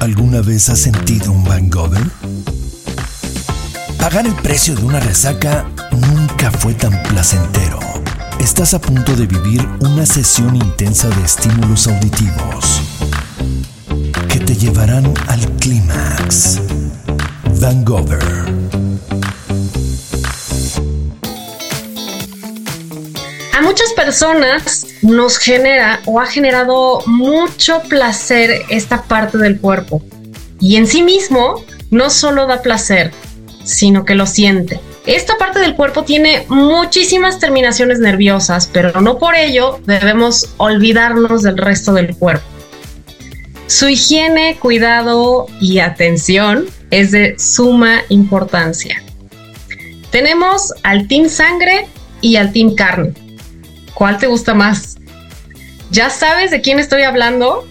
¿Alguna vez has sentido un Van Gogh? Pagar el precio de una resaca nunca fue tan placentero. Estás a punto de vivir una sesión intensa de estímulos auditivos que te llevarán al clímax. Van Gogh. A muchas personas nos genera o ha generado mucho placer esta parte del cuerpo, y en sí mismo no solo da placer, sino que lo siente. Esta parte del cuerpo tiene muchísimas terminaciones nerviosas, pero no por ello debemos olvidarnos del resto del cuerpo. Su higiene, cuidado y atención es de suma importancia. Tenemos al Team Sangre y al Team Carne. ¿Cuál te gusta más? ¿Ya sabes de quién estoy hablando?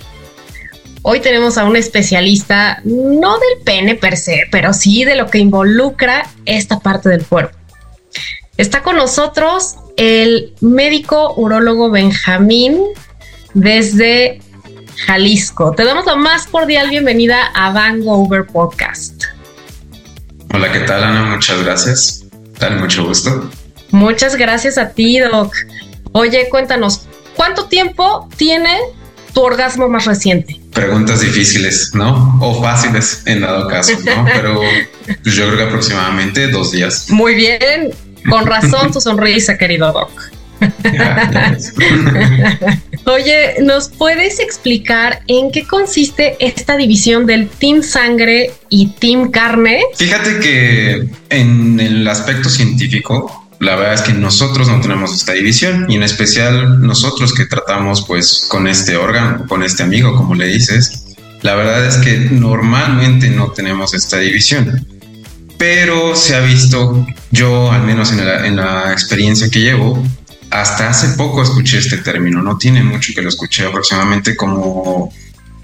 Hoy tenemos a un especialista, no del pene per se, pero sí de lo que involucra esta parte del cuerpo. Está con nosotros el médico urólogo Benjamín desde Jalisco. Te damos la más cordial bienvenida a Van Gogh Podcast. Hola, ¿qué tal, Ana? Muchas gracias. ¿Qué tal? Mucho gusto. Muchas gracias a ti, Doc. Oye, cuéntanos, ¿cuánto tiempo tiene tu orgasmo más reciente? Preguntas difíciles, ¿no? O fáciles en dado caso, ¿no? Pero yo creo que aproximadamente 2 días. Muy bien, con razón tu sonrisa, querido Doc. Ya. Oye, ¿nos puedes explicar en qué consiste esta división del Team Sangre y Team Carne? Fíjate que en el aspecto científico, la verdad es que nosotros no tenemos esta división, y en especial nosotros que tratamos pues con este órgano, con este amigo, como le dices, la verdad es que normalmente no tenemos esta división, pero se ha visto, yo al menos en la experiencia que llevo, hasta hace poco escuché este término, no tiene mucho que lo escuché, aproximadamente como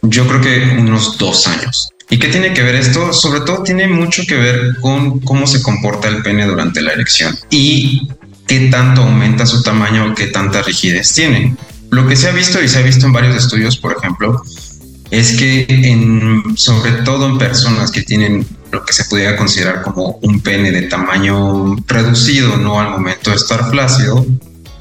yo creo que unos 2 años. ¿Y qué tiene que ver esto? Sobre todo tiene mucho que ver con cómo se comporta el pene durante la erección y qué tanto aumenta su tamaño o qué tanta rigidez tiene. Lo que se ha visto, y se ha visto en varios estudios, por ejemplo, es que sobre todo en personas que tienen lo que se pudiera considerar como un pene de tamaño reducido, no al momento de estar flácido,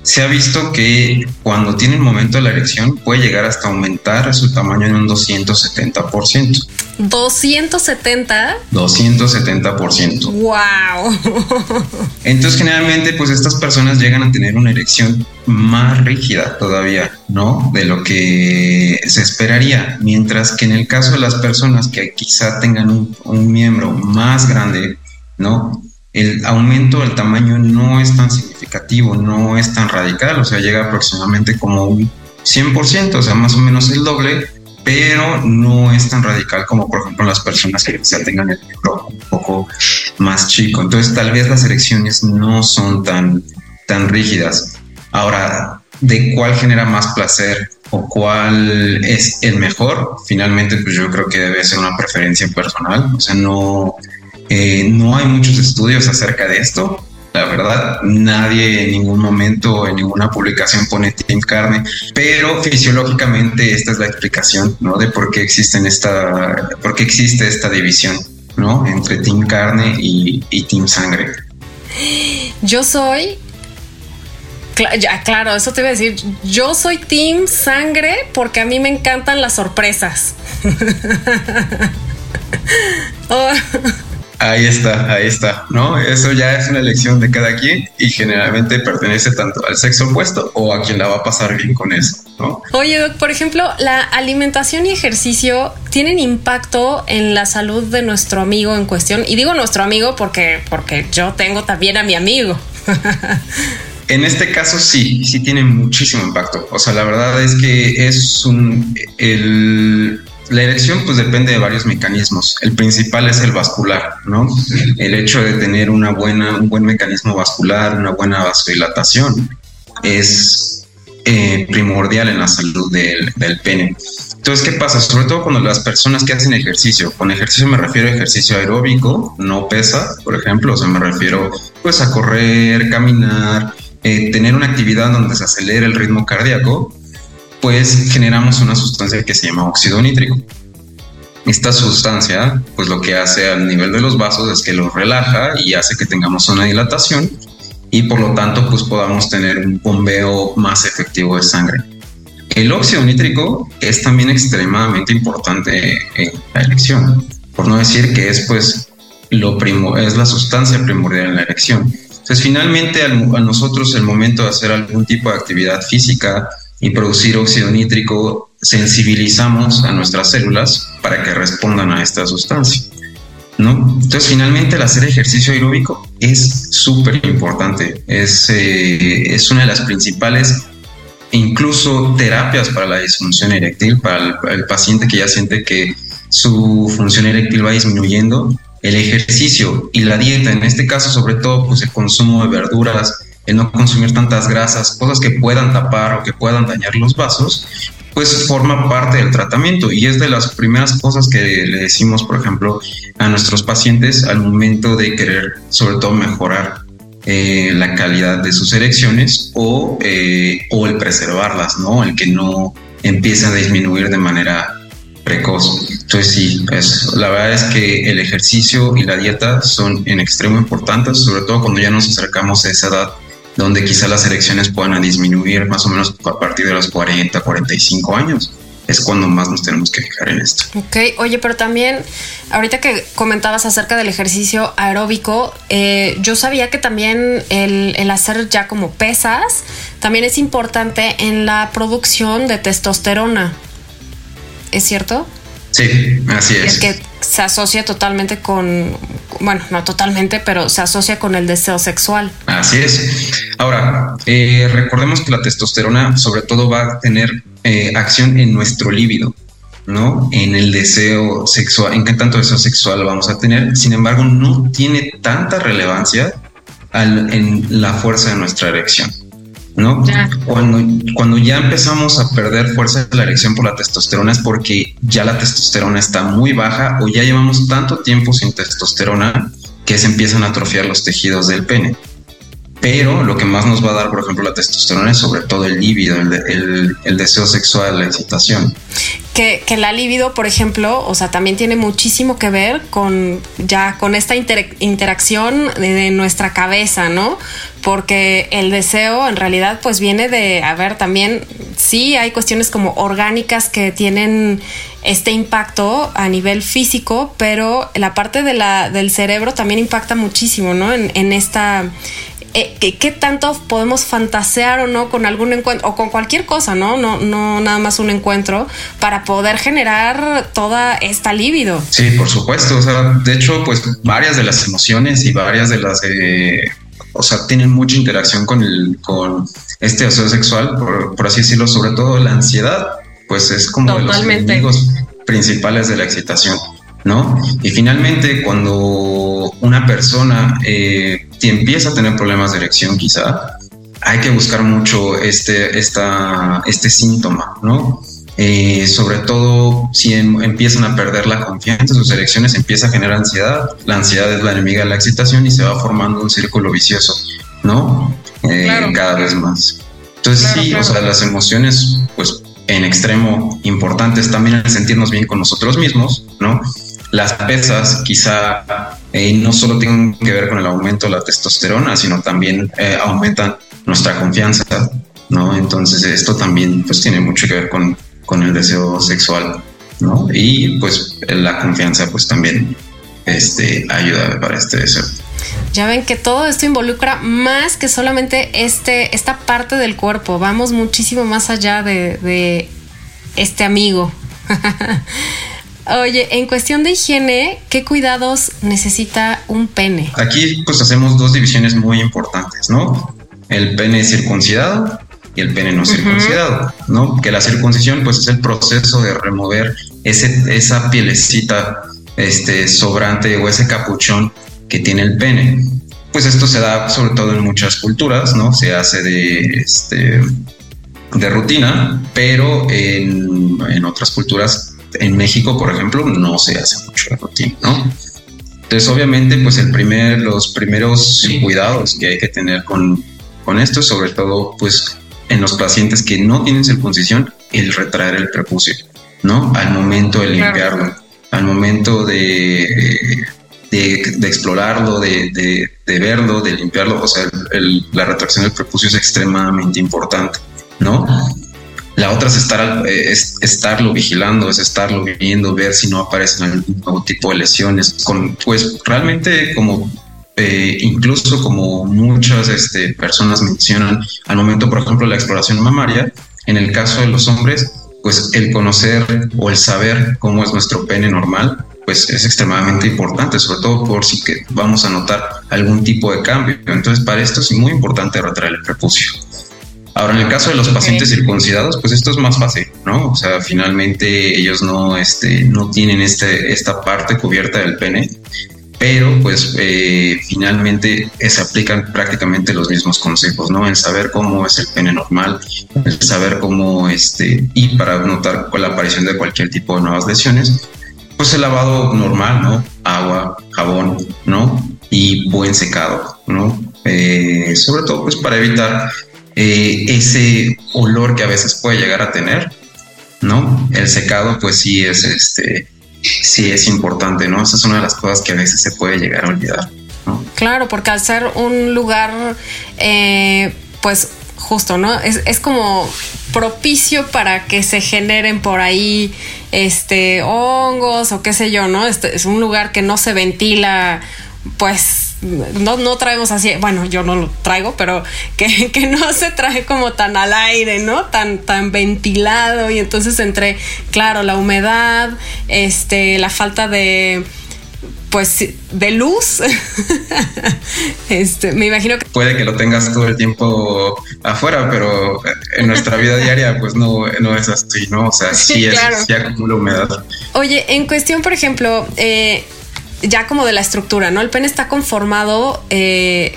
se ha visto que cuando tiene el momento de la erección puede llegar hasta aumentar su tamaño en un 270%. ¿270? 270%. ¡Wow! Entonces, generalmente, pues estas personas llegan a tener una erección más rígida todavía, ¿no? De lo que se esperaría. Mientras que en el caso de las personas que quizá tengan un miembro más grande, ¿no?, el aumento del tamaño no es tan significativo, no es tan radical, o sea, llega aproximadamente como un 100%, o sea, más o menos el doble, pero no es tan radical como, por ejemplo, las personas que quizá tengan el miembro un poco más chico. Entonces, tal vez las erecciones no son tan rígidas. Ahora, ¿de cuál genera más placer o cuál es el mejor? Finalmente, pues yo creo que debe ser una preferencia personal, o sea, no hay muchos estudios acerca de esto. La verdad, nadie en ningún momento, en ninguna publicación pone Team Carne, pero fisiológicamente esta es la explicación, ¿no?, de por qué existe esta división, ¿no?, entre Team Carne y Team Sangre. Yo soy... Claro, eso te iba a decir. Yo soy Team Sangre porque a mí me encantan las sorpresas. Oh. Ahí está, ¿no? Eso ya es una elección de cada quien y generalmente pertenece tanto al sexo opuesto o a quien la va a pasar bien con eso, ¿no? Oye, Doc, por ejemplo, ¿la alimentación y ejercicio tienen impacto en la salud de nuestro amigo en cuestión? Y digo nuestro amigo porque yo tengo también a mi amigo. En este caso sí tiene muchísimo impacto. O sea, la verdad es que la erección pues depende de varios mecanismos. El principal es el vascular, ¿no? El hecho de tener un buen mecanismo vascular, una buena vasodilatación es primordial en la salud del pene. Entonces, ¿qué pasa? Sobre todo cuando las personas que hacen ejercicio, con ejercicio me refiero a ejercicio aeróbico, no pesa, por ejemplo, o sea, me refiero pues a correr, caminar, tener una actividad donde se acelera el ritmo cardíaco, pues generamos una sustancia que se llama óxido nítrico. Esta sustancia, pues lo que hace al nivel de los vasos es que los relaja y hace que tengamos una dilatación y por lo tanto pues podamos tener un bombeo más efectivo de sangre. El óxido nítrico es también extremadamente importante en la erección, por no decir que es pues es la sustancia primordial en la erección. Entonces finalmente a nosotros el momento de hacer algún tipo de actividad física y producir óxido nítrico, sensibilizamos a nuestras células para que respondan a esta sustancia, ¿no? Entonces finalmente el hacer ejercicio aeróbico es súper importante, es una de las principales, incluso terapias para la disfunción eréctil, para el paciente que ya siente que su función eréctil va disminuyendo. El ejercicio y la dieta, en este caso sobre todo pues el consumo de verduras, el no consumir tantas grasas, cosas que puedan tapar o que puedan dañar los vasos, pues forma parte del tratamiento y es de las primeras cosas que le decimos, por ejemplo, a nuestros pacientes al momento de querer, sobre todo, mejorar la calidad de sus erecciones o el preservarlas, ¿no? El que no empiece a disminuir de manera precoz. Entonces sí, la verdad es que el ejercicio y la dieta son en extremo importantes, sobre todo cuando ya nos acercamos a esa edad donde quizá las erecciones puedan disminuir más o menos a partir de los 40, 45 años. Es cuando más nos tenemos que fijar en esto. Ok, oye, pero también ahorita que comentabas acerca del ejercicio aeróbico, yo sabía que también el hacer ya como pesas también es importante en la producción de testosterona. ¿Es cierto? Sí, así es. Que se asocia totalmente con, bueno, no totalmente, pero se asocia con el deseo sexual. Así es. Ahora, recordemos que la testosterona sobre todo va a tener acción en nuestro líbido, ¿no? En el deseo sexual, en qué tanto deseo sexual vamos a tener. Sin embargo, no tiene tanta relevancia en la fuerza de nuestra erección, ¿no? Ya. Cuando ya empezamos a perder fuerza de la erección por la testosterona es porque ya la testosterona está muy baja o ya llevamos tanto tiempo sin testosterona que se empiezan a atrofiar los tejidos del pene. Pero lo que más nos va a dar, por ejemplo, la testosterona es sobre todo el líbido, el deseo sexual, la excitación. Que la libido, por ejemplo, o sea, también tiene muchísimo que ver con esta interacción de nuestra cabeza, ¿no? Porque el deseo en realidad pues viene de, a ver, también sí hay cuestiones como orgánicas que tienen este impacto a nivel físico, pero la parte del cerebro también impacta muchísimo, ¿no? En esta... ¿Qué tanto podemos fantasear o no con algún encuentro o con cualquier cosa, ¿no? No nada más un encuentro para poder generar toda esta libido. Sí, por supuesto. O sea, de hecho, pues varias de las emociones y varias de las, tienen mucha interacción con este deseo sexual, por así decirlo, sobre todo la ansiedad, pues es como totalmente de los enemigos principales de la excitación, ¿no? Y finalmente, cuando una persona empieza a tener problemas de erección, quizá hay que buscar mucho este síntoma, ¿no? Sobre todo si empiezan a perder la confianza en sus erecciones, empieza a generar ansiedad. La ansiedad es la enemiga de la excitación y se va formando un círculo vicioso, ¿no? Claro. Cada vez más. Entonces claro, sí, claro. O sea, las emociones, pues en extremo importantes también el sentirnos bien con nosotros mismos, ¿no? Las pesas quizá no solo tienen que ver con el aumento de la testosterona, sino también aumentan nuestra confianza, ¿no? Entonces esto también pues tiene mucho que ver con el deseo sexual, ¿no? Y pues la confianza pues también ayuda para este deseo. Ya ven que todo esto involucra más que solamente esta parte del cuerpo. Vamos muchísimo más allá de este amigo. Oye, en cuestión de higiene, ¿qué cuidados necesita un pene? Aquí pues hacemos dos divisiones muy importantes, ¿no? El pene circuncidado y el pene no circuncidado, ¿no? Que la circuncisión pues es el proceso de remover esa pielecita sobrante o ese capuchón que tiene el pene. Pues esto se da sobre todo en muchas culturas, ¿no? Se hace de rutina, pero en otras culturas... En México, por ejemplo, no se hace mucho la rutina, ¿no? Entonces, obviamente, pues los primeros cuidados que hay que tener con esto, sobre todo, pues, en los pacientes que no tienen circuncisión, el retraer el prepucio, ¿no? Al momento de limpiarlo, al al momento de explorarlo, de verlo, de limpiarlo. O sea, la retracción del prepucio es extremadamente importante, ¿no? La otra es estarlo vigilando, es estarlo viendo, ver si no aparecen algún nuevo tipo de lesiones. Pues realmente, como incluso como muchas personas mencionan, al momento, por ejemplo, la exploración mamaria, en el caso de los hombres, pues el conocer o el saber cómo es nuestro pene normal, pues es extremadamente importante, sobre todo por si que vamos a notar algún tipo de cambio. Entonces, para esto es muy importante retraer el prepucio. Ahora, en el caso de los pacientes circuncidados, pues esto es más fácil, ¿no? O sea, finalmente ellos no tienen esta parte cubierta del pene, pero pues finalmente se aplican prácticamente los mismos consejos, ¿no? El saber cómo es el pene normal, el saber cómo y para notar la aparición de cualquier tipo de nuevas lesiones, pues el lavado normal, ¿no? Agua, jabón, ¿no? Y buen secado, ¿no? Sobre todo pues para evitar ese olor que a veces puede llegar a tener, ¿no? El secado pues sí es sí es importante, ¿no? Esa es una de las cosas que a veces se puede llegar a olvidar, ¿no? Claro, porque al ser un lugar pues justo, ¿no? Es como propicio para que se generen por ahí hongos o qué sé yo, ¿no? Es un lugar que no se ventila, pues no traemos así, bueno, yo no lo traigo, pero que no se trae como tan al aire, ¿no? Tan ventilado. Y entonces entre, claro, la humedad, la falta de pues de luz me imagino que puede que lo tengas todo el tiempo afuera, pero en nuestra vida diaria pues no es así, ¿no? O sea, sí, claro. Sí acumula humedad. Oye, en cuestión, por ejemplo, ya como de la estructura, ¿no? El pene está conformado en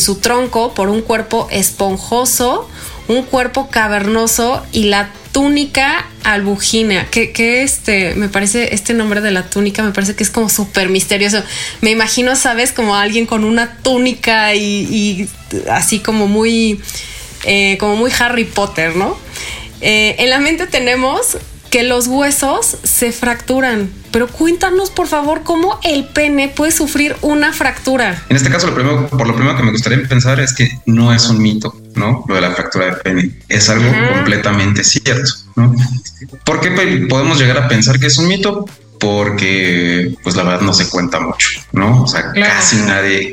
su tronco por un cuerpo esponjoso, un cuerpo cavernoso y la túnica albujínea, que me parece, este nombre de la túnica me parece que es como súper misterioso. Me imagino, ¿sabes? Como alguien con una túnica y así como muy Harry Potter, ¿no? En la mente tenemos que los huesos se fracturan, pero cuéntanos por favor cómo el pene puede sufrir una fractura. En este caso, lo primero que me gustaría pensar es que no es un mito, ¿no? Lo de la fractura del pene es algo completamente cierto, ¿no? ¿Por qué podemos llegar a pensar que es un mito? Porque pues la verdad no se cuenta mucho, ¿no? O sea, claro.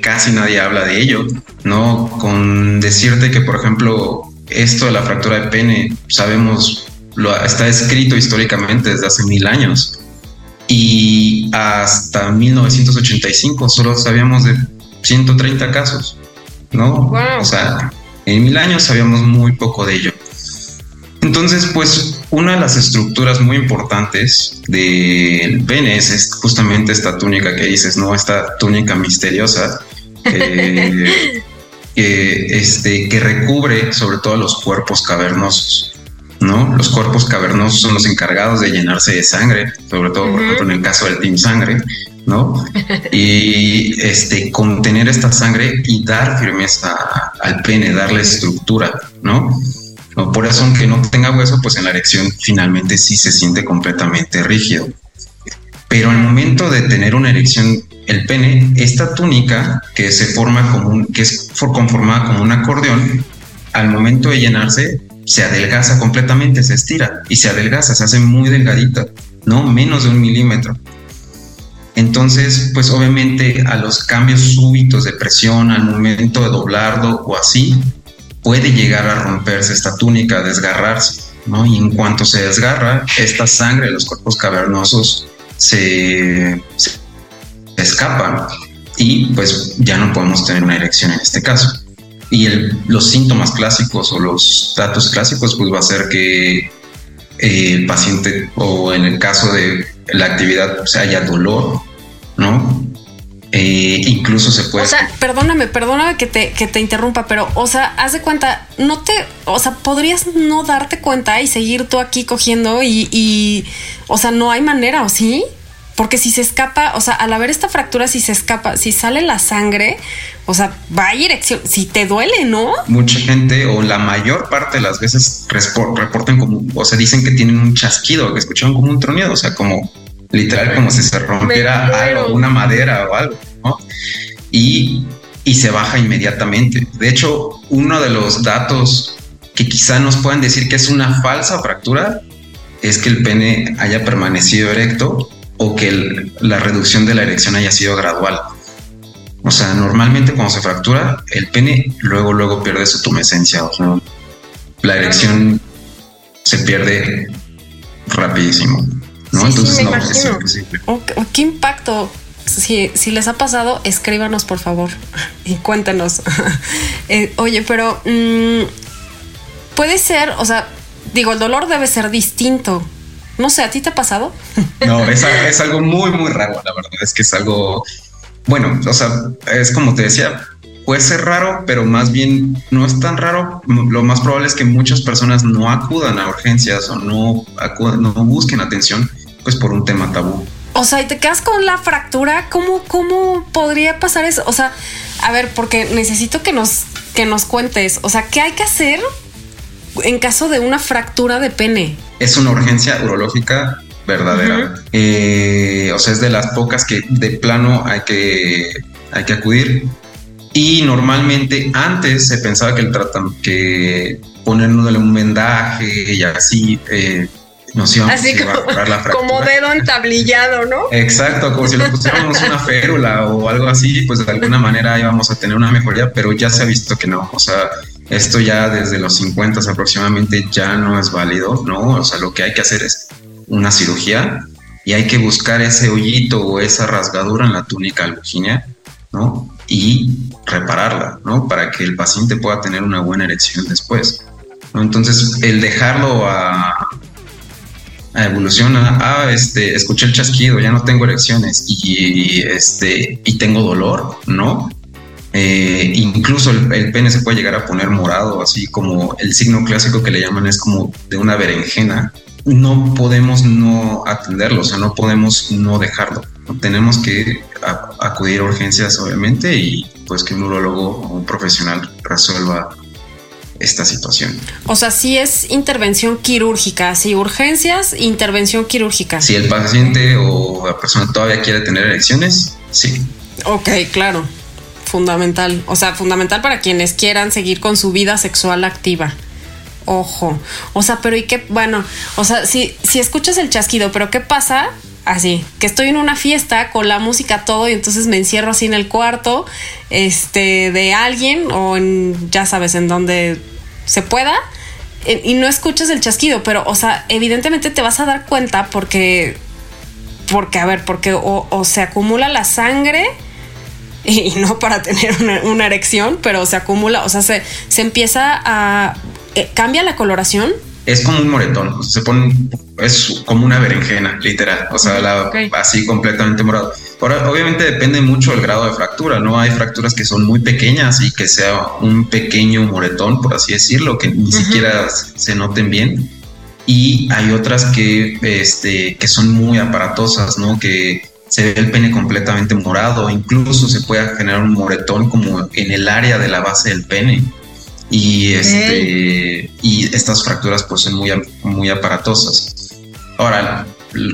casi nadie habla de ello, ¿no? Con decirte que, por ejemplo, esto de la fractura de pene sabemos, está escrito históricamente desde hace 1000 años y hasta 1985 solo sabíamos de 130 casos, ¿no? Wow. O sea, en 1000 años sabíamos muy poco de ello. Entonces, pues una de las estructuras muy importantes del pene es justamente esta túnica que dices, ¿no? Esta túnica misteriosa que recubre sobre todo los cuerpos cavernosos, ¿no? Los cuerpos cavernosos son los encargados de llenarse de sangre, sobre todo, por ejemplo, en el caso del Team Sangre, ¿no? Y contener esta sangre y dar firmeza al pene, darle estructura, ¿no? Por eso, aunque no tenga hueso, pues en la erección finalmente sí se siente completamente rígido. Pero al momento de tener una erección, el pene, esta túnica que se forma que es conformada como un acordeón, al momento de llenarse, se adelgaza completamente, se estira y se adelgaza, se hace muy delgadita, ¿no? Menos de 1 milímetro. Entonces, pues obviamente a los cambios súbitos de presión, al momento de doblarlo o así, puede llegar a romperse esta túnica, a desgarrarse, ¿no? Y en cuanto se desgarra, esta sangre de los cuerpos cavernosos se escapa y pues ya no podemos tener una erección en este caso. Y los síntomas clásicos o los datos clásicos pues va a ser que el paciente, o en el caso de la actividad, pues haya dolor, ¿no? Incluso se puede... O sea, perdóname que te interrumpa, pero, o sea, haz de cuenta, podrías no darte cuenta y seguir tú aquí cogiendo y o sea, no hay manera, ¿o sí? Porque si se escapa, o sea, al haber esta fractura, si se escapa, si sale la sangre, o sea, va a erección, si te duele, ¿no? Mucha gente, o la mayor parte de las veces reportan como, o sea, dicen que tienen un chasquido, que escucharon como un tronido, o sea, como literal como si se rompiera algo, una madera o algo, ¿no? Y se baja inmediatamente. De hecho, uno de los datos que quizá nos puedan decir que es una falsa fractura es que el pene haya permanecido erecto o que la reducción de la erección haya sido gradual. O sea, normalmente cuando se fractura el pene, luego pierde su tumescencia, o sea, la erección se pierde rapidísimo, ¿no? Sí, entonces sí, no es imposible. ¿Qué impacto? Si les ha pasado, escríbanos por favor y cuéntanos. Oye, pero puede ser, o sea, digo, el dolor debe ser distinto. No sé, ¿a ti te ha pasado? No, es algo muy, muy raro, la verdad. Es que es algo... Bueno, o sea, es como te decía, puede ser raro, pero más bien no es tan raro. Lo más probable es que muchas personas no acudan a urgencias o no busquen atención, pues por un tema tabú. O sea, y te quedas con la fractura. ¿Cómo podría pasar eso? O sea, a ver, porque necesito que nos cuentes. O sea, ¿qué hay que hacer en caso de una fractura de pene? Es una urgencia urológica verdadera. Uh-huh. O sea, es de las pocas que de plano hay que acudir. Y normalmente antes se pensaba que ponernos un vendaje y así... así como dedo entablillado, ¿no? Exacto, como si le pusiéramos una férula o algo así, pues de alguna manera íbamos a tener una mejoría, pero ya se ha visto que no. O sea, esto ya desde los 50 aproximadamente ya no es válido, ¿no? O sea, lo que hay que hacer es una cirugía y hay que buscar ese hoyito o esa rasgadura en la túnica albuginea, ¿no? Y repararla, ¿no? Para que el paciente pueda tener una buena erección después, ¿no? Entonces, el dejarlo evoluciona, escuché el chasquido, ya no tengo erecciones y tengo dolor, ¿no? Incluso el pene se puede llegar a poner morado, así como el signo clásico que le llaman es como de una berenjena. No podemos no atenderlo, o sea, no podemos no dejarlo. Tenemos que acudir a urgencias, obviamente, y pues que un urólogo o un profesional resuelva esta situación. O sea, sí es intervención quirúrgica, sí, urgencias, intervención quirúrgica. Si el paciente o la persona todavía quiere tener erecciones, sí. Ok, claro, fundamental. O sea, fundamental para quienes quieran seguir con su vida sexual activa. Ojo, o sea, pero ¿y qué? Bueno, o sea, si escuchas el chasquido, pero ¿qué pasa? Así, que estoy en una fiesta con la música todo y entonces me encierro así en el cuarto de alguien o en, ya sabes, en donde se pueda y no escuchas el chasquido, pero, o sea, evidentemente te vas a dar cuenta porque o se acumula la sangre y no para tener una erección, pero se acumula, o sea, se empieza a... ¿Cambia la coloración? Es como un moretón, es como una berenjena, literal, o sea, así completamente morado. Ahora, obviamente depende mucho del grado de fractura, ¿no? Hay fracturas que son muy pequeñas y que sea un pequeño moretón, por así decirlo, que ni siquiera se noten bien. Y hay otras que son muy aparatosas, ¿no? Que se ve el pene completamente morado, incluso se puede generar un moretón como en el área de la base del pene. Y estas fracturas pues son muy, muy aparatosas. Ahora,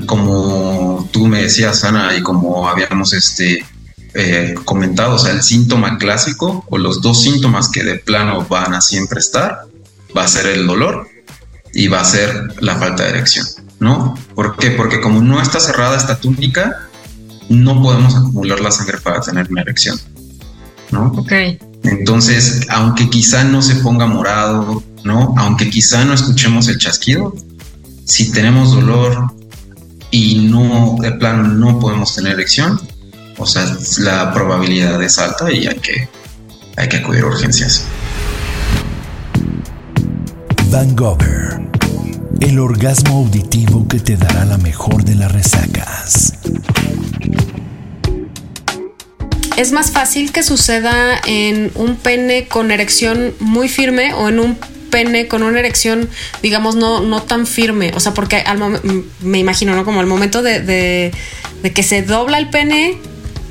como tú me decías, Ana, y como habíamos comentado, o sea, el síntoma clásico o los dos síntomas que de plano van a siempre estar va a ser el dolor y va a ser la falta de erección, ¿no? ¿Por qué? Porque como no está cerrada esta túnica, no podemos acumular la sangre para tener una erección, ¿no? Okay. Entonces, aunque quizá no se ponga morado, ¿no? Aunque quizá no escuchemos el chasquido, si tenemos dolor y no, de plano, no podemos tener erección, o sea, la probabilidad es alta y hay que acudir a urgencias. Van Gogh, el orgasmo auditivo que te dará la mejor de las resacas. ¿Es más fácil que suceda en un pene con erección muy firme o en un pene con una erección, digamos, no tan firme? O sea, porque me imagino, ¿no? Como al momento de que se dobla el pene,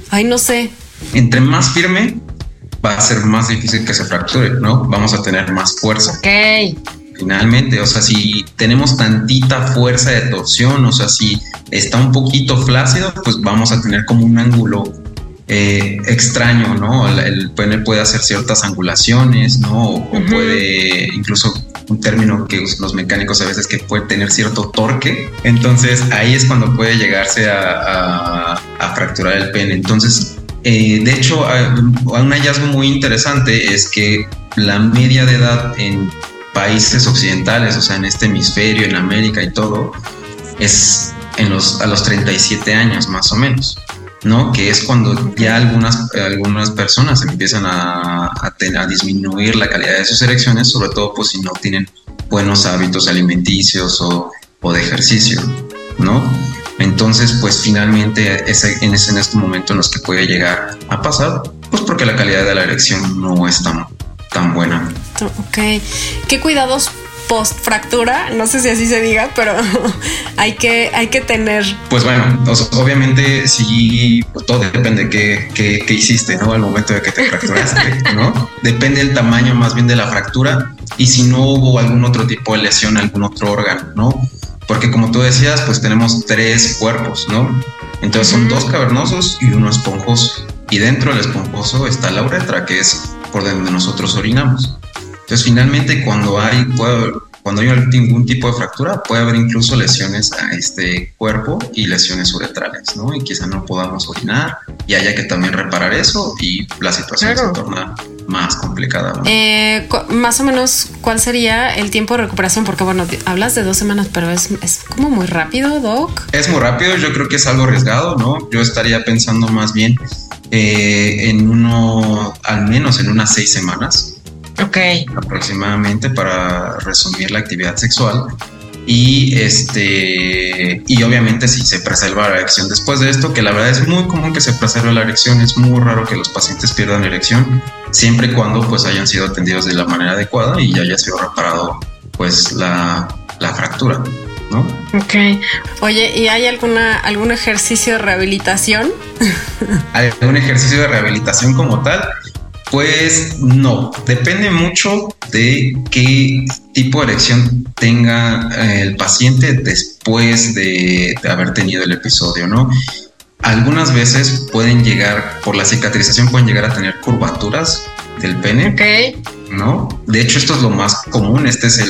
ay, no sé. Entre más firme, va a ser más difícil que se fracture, ¿no? Vamos a tener más fuerza. Ok. finalmente, o sea, si tenemos tantita fuerza de torsión, o sea, si está un poquito flácido, pues vamos a tener como un ángulo extraño, ¿no? El pene puede hacer ciertas angulaciones, ¿no? O puede, incluso un término que usan los mecánicos a veces, que puede tener cierto torque. Entonces ahí es cuando puede llegarse a fracturar el pene. Entonces, de hecho, un hallazgo muy interesante es que la media de edad en países occidentales, o sea, en este hemisferio, en América y todo, es a los 37 años más o menos, ¿no? Que es cuando ya algunas personas empiezan a disminuir la calidad de sus erecciones, sobre todo pues si no tienen buenos hábitos alimenticios o de ejercicio, ¿no? Entonces, pues finalmente es en este momento en los que puede llegar a pasar, pues porque la calidad de la erección no es tan buena. Ok. ¿Qué cuidados post-fractura? No sé si así se diga, pero hay que tener. Pues bueno, obviamente sí, pues todo depende de qué hiciste, ¿no? Al momento de que te fracturaste, ¿no? Depende del tamaño más bien de la fractura y si no hubo algún otro tipo de lesión, algún otro órgano, ¿no? Porque como tú decías, pues tenemos tres cuerpos, ¿no? Entonces son dos cavernosos y uno esponjoso. Y dentro del esponjoso está la uretra, que es por donde nosotros orinamos. Entonces, finalmente, cuando hay algún tipo de fractura, puede haber incluso lesiones a este cuerpo y lesiones uretrales, ¿no? Y quizá no podamos orinar y haya que también reparar eso y la situación se torna más complicada, ¿no? Más o menos, ¿cuál sería el tiempo de recuperación? Porque, bueno, hablas de 2 semanas, pero es como muy rápido, Doc. Es muy rápido, yo creo que es algo arriesgado, ¿no? Yo estaría pensando más bien al menos en unas 6 semanas. Okay. Aproximadamente, para resumir la actividad sexual y obviamente si se preserva la erección después de esto, que la verdad es muy común que se preserve la erección, es muy raro que los pacientes pierdan erección, siempre y cuando pues hayan sido atendidos de la manera adecuada y haya sido reparado pues la fractura, ¿no? Okay. Oye, ¿y hay algún ejercicio de rehabilitación? ¿Algún ejercicio de rehabilitación como tal? Pues no, depende mucho de qué tipo de erección tenga el paciente después de haber tenido el episodio, ¿no? Algunas veces pueden llegar, por la cicatrización, pueden llegar a tener curvaturas del pene, okay, ¿no? De hecho, esto es lo más común, esta es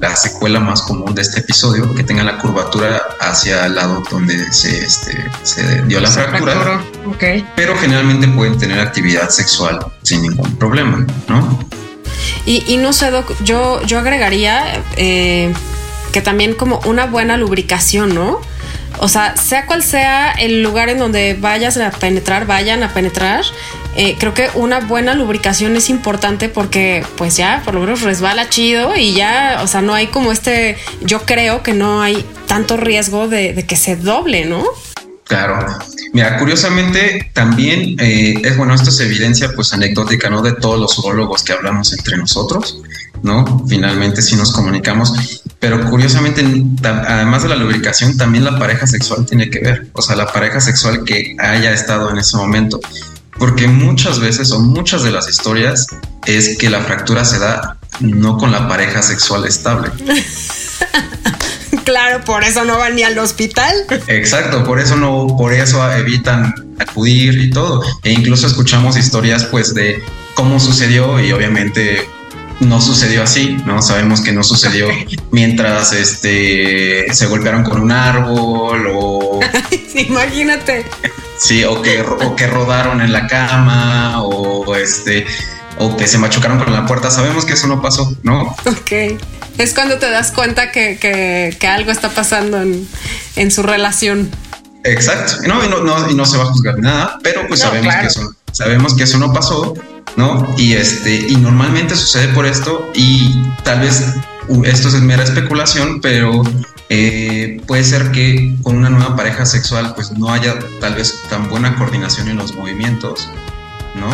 la secuela más común de este episodio, que tenga la curvatura hacia el lado donde se dio la fractura, okay, pero generalmente pueden tener actividad sexual sin ningún problema, ¿no? Y no sé, Doc, yo agregaría que también como una buena lubricación, ¿no? O sea cual sea el lugar en donde vayan a penetrar, creo que una buena lubricación es importante porque pues ya por lo menos resbala chido y ya, o sea, no hay como yo creo que no hay tanto riesgo de que se doble, ¿no? Claro. Mira, curiosamente también es bueno, esto es evidencia pues anecdótica, ¿no? De todos los urólogos que hablamos entre nosotros, ¿no? Finalmente sí nos comunicamos, pero curiosamente además de la lubricación también la pareja sexual tiene que ver, o sea, la pareja sexual que haya estado en ese momento, porque muchas veces o muchas de las historias es que la fractura se da no con la pareja sexual estable. Claro, por eso no van ni al hospital. Exacto, por eso evitan acudir y todo. E incluso escuchamos historias pues de cómo sucedió y obviamente no sucedió así, ¿no? Sabemos que no sucedió mientras se golpearon con un árbol o... Imagínate. Sí, o que rodaron en la cama o que se machucaron con la puerta. Sabemos que eso no pasó, ¿no? Ok. Es cuando te das cuenta que algo está pasando en su relación. Exacto. No se va a juzgar nada, pero pues no, sabemos, claro, que eso no pasó, ¿no? Y normalmente sucede por esto y tal vez esto es mera especulación, pero puede ser que con una nueva pareja sexual pues no haya tal vez tan buena coordinación en los movimientos, ¿no?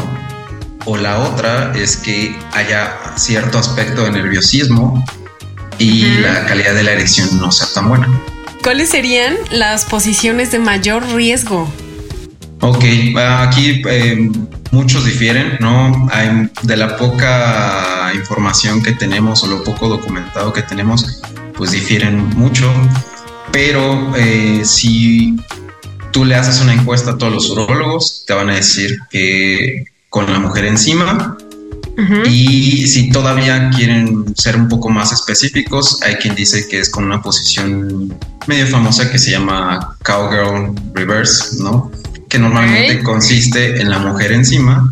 O la otra es que haya cierto aspecto de nerviosismo y la calidad de la erección no sea tan buena. ¿Cuáles serían las posiciones de mayor riesgo? Ok, aquí Muchos difieren, ¿no? De la poca información que tenemos o lo poco documentado que tenemos, pues difieren mucho. Pero si tú le haces una encuesta a todos los urólogos, te van a decir que con la mujer encima. Uh-huh. Y si todavía quieren ser un poco más específicos, hay quien dice que es con una posición medio famosa que se llama Cowgirl Reverse, ¿no? Que normalmente consiste en la mujer encima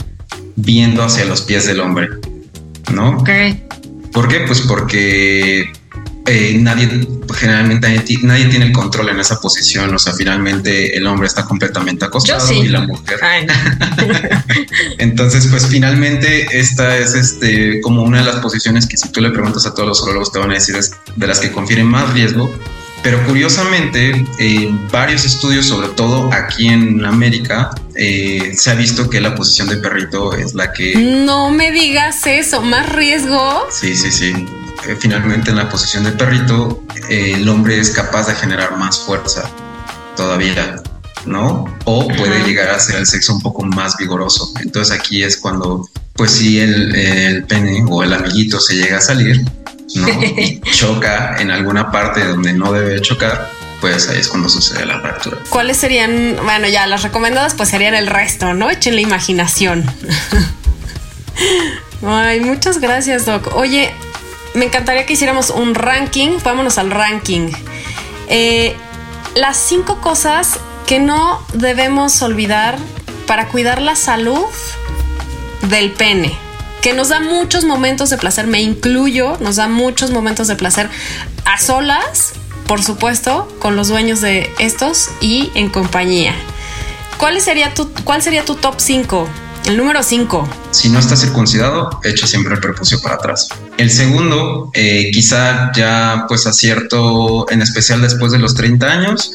viendo hacia los pies del hombre, ¿no? Okay. ¿Por qué? Pues porque generalmente nadie tiene el control en esa posición. O sea, finalmente el hombre está completamente acostado y la mujer. Ay, no. Entonces, pues finalmente esta es como una de las posiciones que si tú le preguntas a todos los urólogos te van a decir es de las que confieren más riesgo. Pero curiosamente, varios estudios, sobre todo aquí en América, se ha visto que la posición de perrito es la que... No me digas eso, más riesgo. Sí. Finalmente en la posición de perrito, el hombre es capaz de generar más fuerza todavía, ¿no? O puede llegar a ser el sexo un poco más vigoroso. Entonces aquí es cuando, pues si el pene o el amiguito se llega a salir, ¿no? Y choca en alguna parte donde no debe chocar, pues ahí es cuando sucede la fractura. ¿Cuáles serían? Bueno, ya las recomendadas pues serían el resto, ¿no? Échenle imaginación. Ay, muchas gracias, Doc. Oye, me encantaría que hiciéramos un ranking. Vámonos al ranking. Las 5 cosas que no debemos olvidar para cuidar la salud del pene, que nos da muchos momentos de placer, me incluyo, nos da muchos momentos de placer a solas, por supuesto, con los dueños de estos y en compañía. ¿Cuál sería tu top 5? El número 5. Si no está circuncidado, echa siempre el prepucio para atrás. El segundo, quizá ya pues a cierto, en especial después de los 30 años,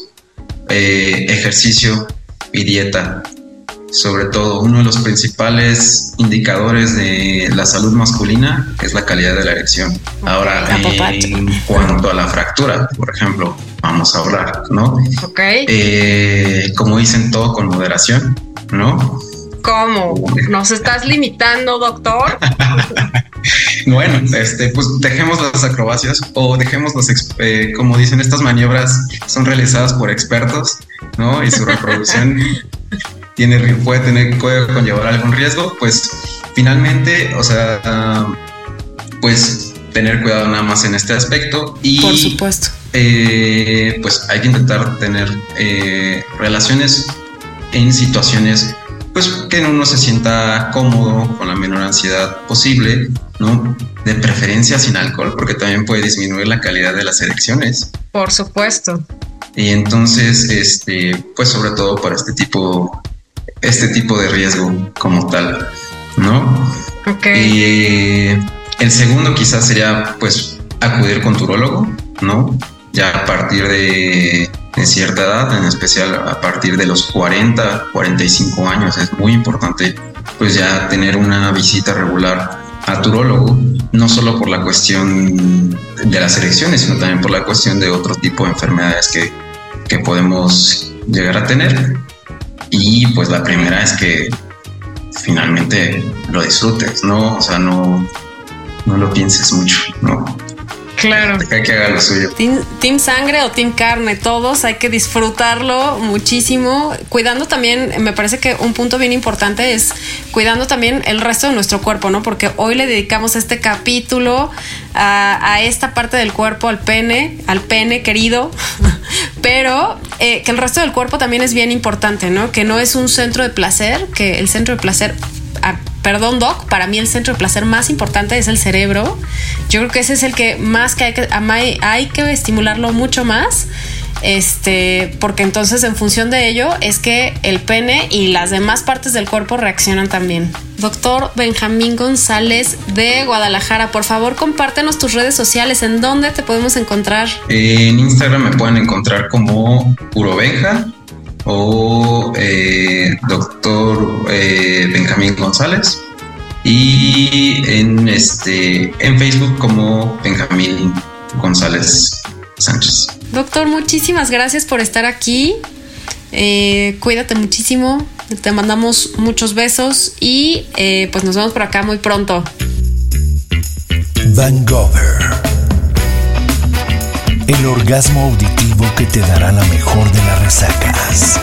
ejercicio y dieta. Sobre todo, uno de los principales indicadores de la salud masculina es la calidad de la erección. Ahora, en cuanto a la fractura, por ejemplo, vamos a hablar, ¿no? Ok. Como dicen, todo con moderación, ¿no? ¿Cómo? ¿Nos estás limitando, doctor? Bueno, pues dejemos las acrobacias o dejemos como dicen, estas maniobras son realizadas por expertos, ¿no? Y su reproducción puede conllevar algún riesgo. Pues finalmente, o sea, pues tener cuidado nada más en este aspecto y... Por supuesto. Pues hay que intentar tener relaciones en situaciones... pues que uno se sienta cómodo, con la menor ansiedad posible, ¿no? De preferencia sin alcohol, porque también puede disminuir la calidad de las erecciones. Por supuesto. Y entonces, pues sobre todo para este tipo de riesgo como tal, ¿no? Ok. El segundo quizás sería, pues, acudir con tu urólogo, ¿no? Ya a partir de cierta edad, en especial a partir de los 40, 45 años, es muy importante pues ya tener una visita regular a tu urólogo, no solo por la cuestión de las erecciones, sino también por la cuestión de otro tipo de enfermedades que podemos llegar a tener. Y pues la primera es que finalmente lo disfrutes, ¿no? O sea, no lo pienses mucho, ¿no? Claro. Hay que haga lo suyo. Team sangre o team carne, todos hay que disfrutarlo muchísimo, cuidando también, me parece que un punto bien importante es cuidando también el resto de nuestro cuerpo, ¿no? Porque hoy le dedicamos este capítulo a esta parte del cuerpo, al pene querido, pero que el resto del cuerpo también es bien importante, ¿no? Que no es un centro de placer, que el centro de placer... Perdón, Doc, para mí el centro de placer más importante es el cerebro. Yo creo que ese es el que más hay que estimularlo mucho más, porque entonces en función de ello es que el pene y las demás partes del cuerpo reaccionan también. Doctor Benjamín González de Guadalajara, por favor compártenos tus redes sociales, ¿en dónde te podemos encontrar? En Instagram me pueden encontrar como Urobenja o doctor Benjamín González, y en Facebook como Benjamín González Sánchez. Doctor, muchísimas gracias por estar aquí. Cuídate muchísimo, te mandamos muchos besos y pues nos vemos por acá muy pronto. Van Gogh, el orgasmo auditivo que te dará la mejor de las resacas.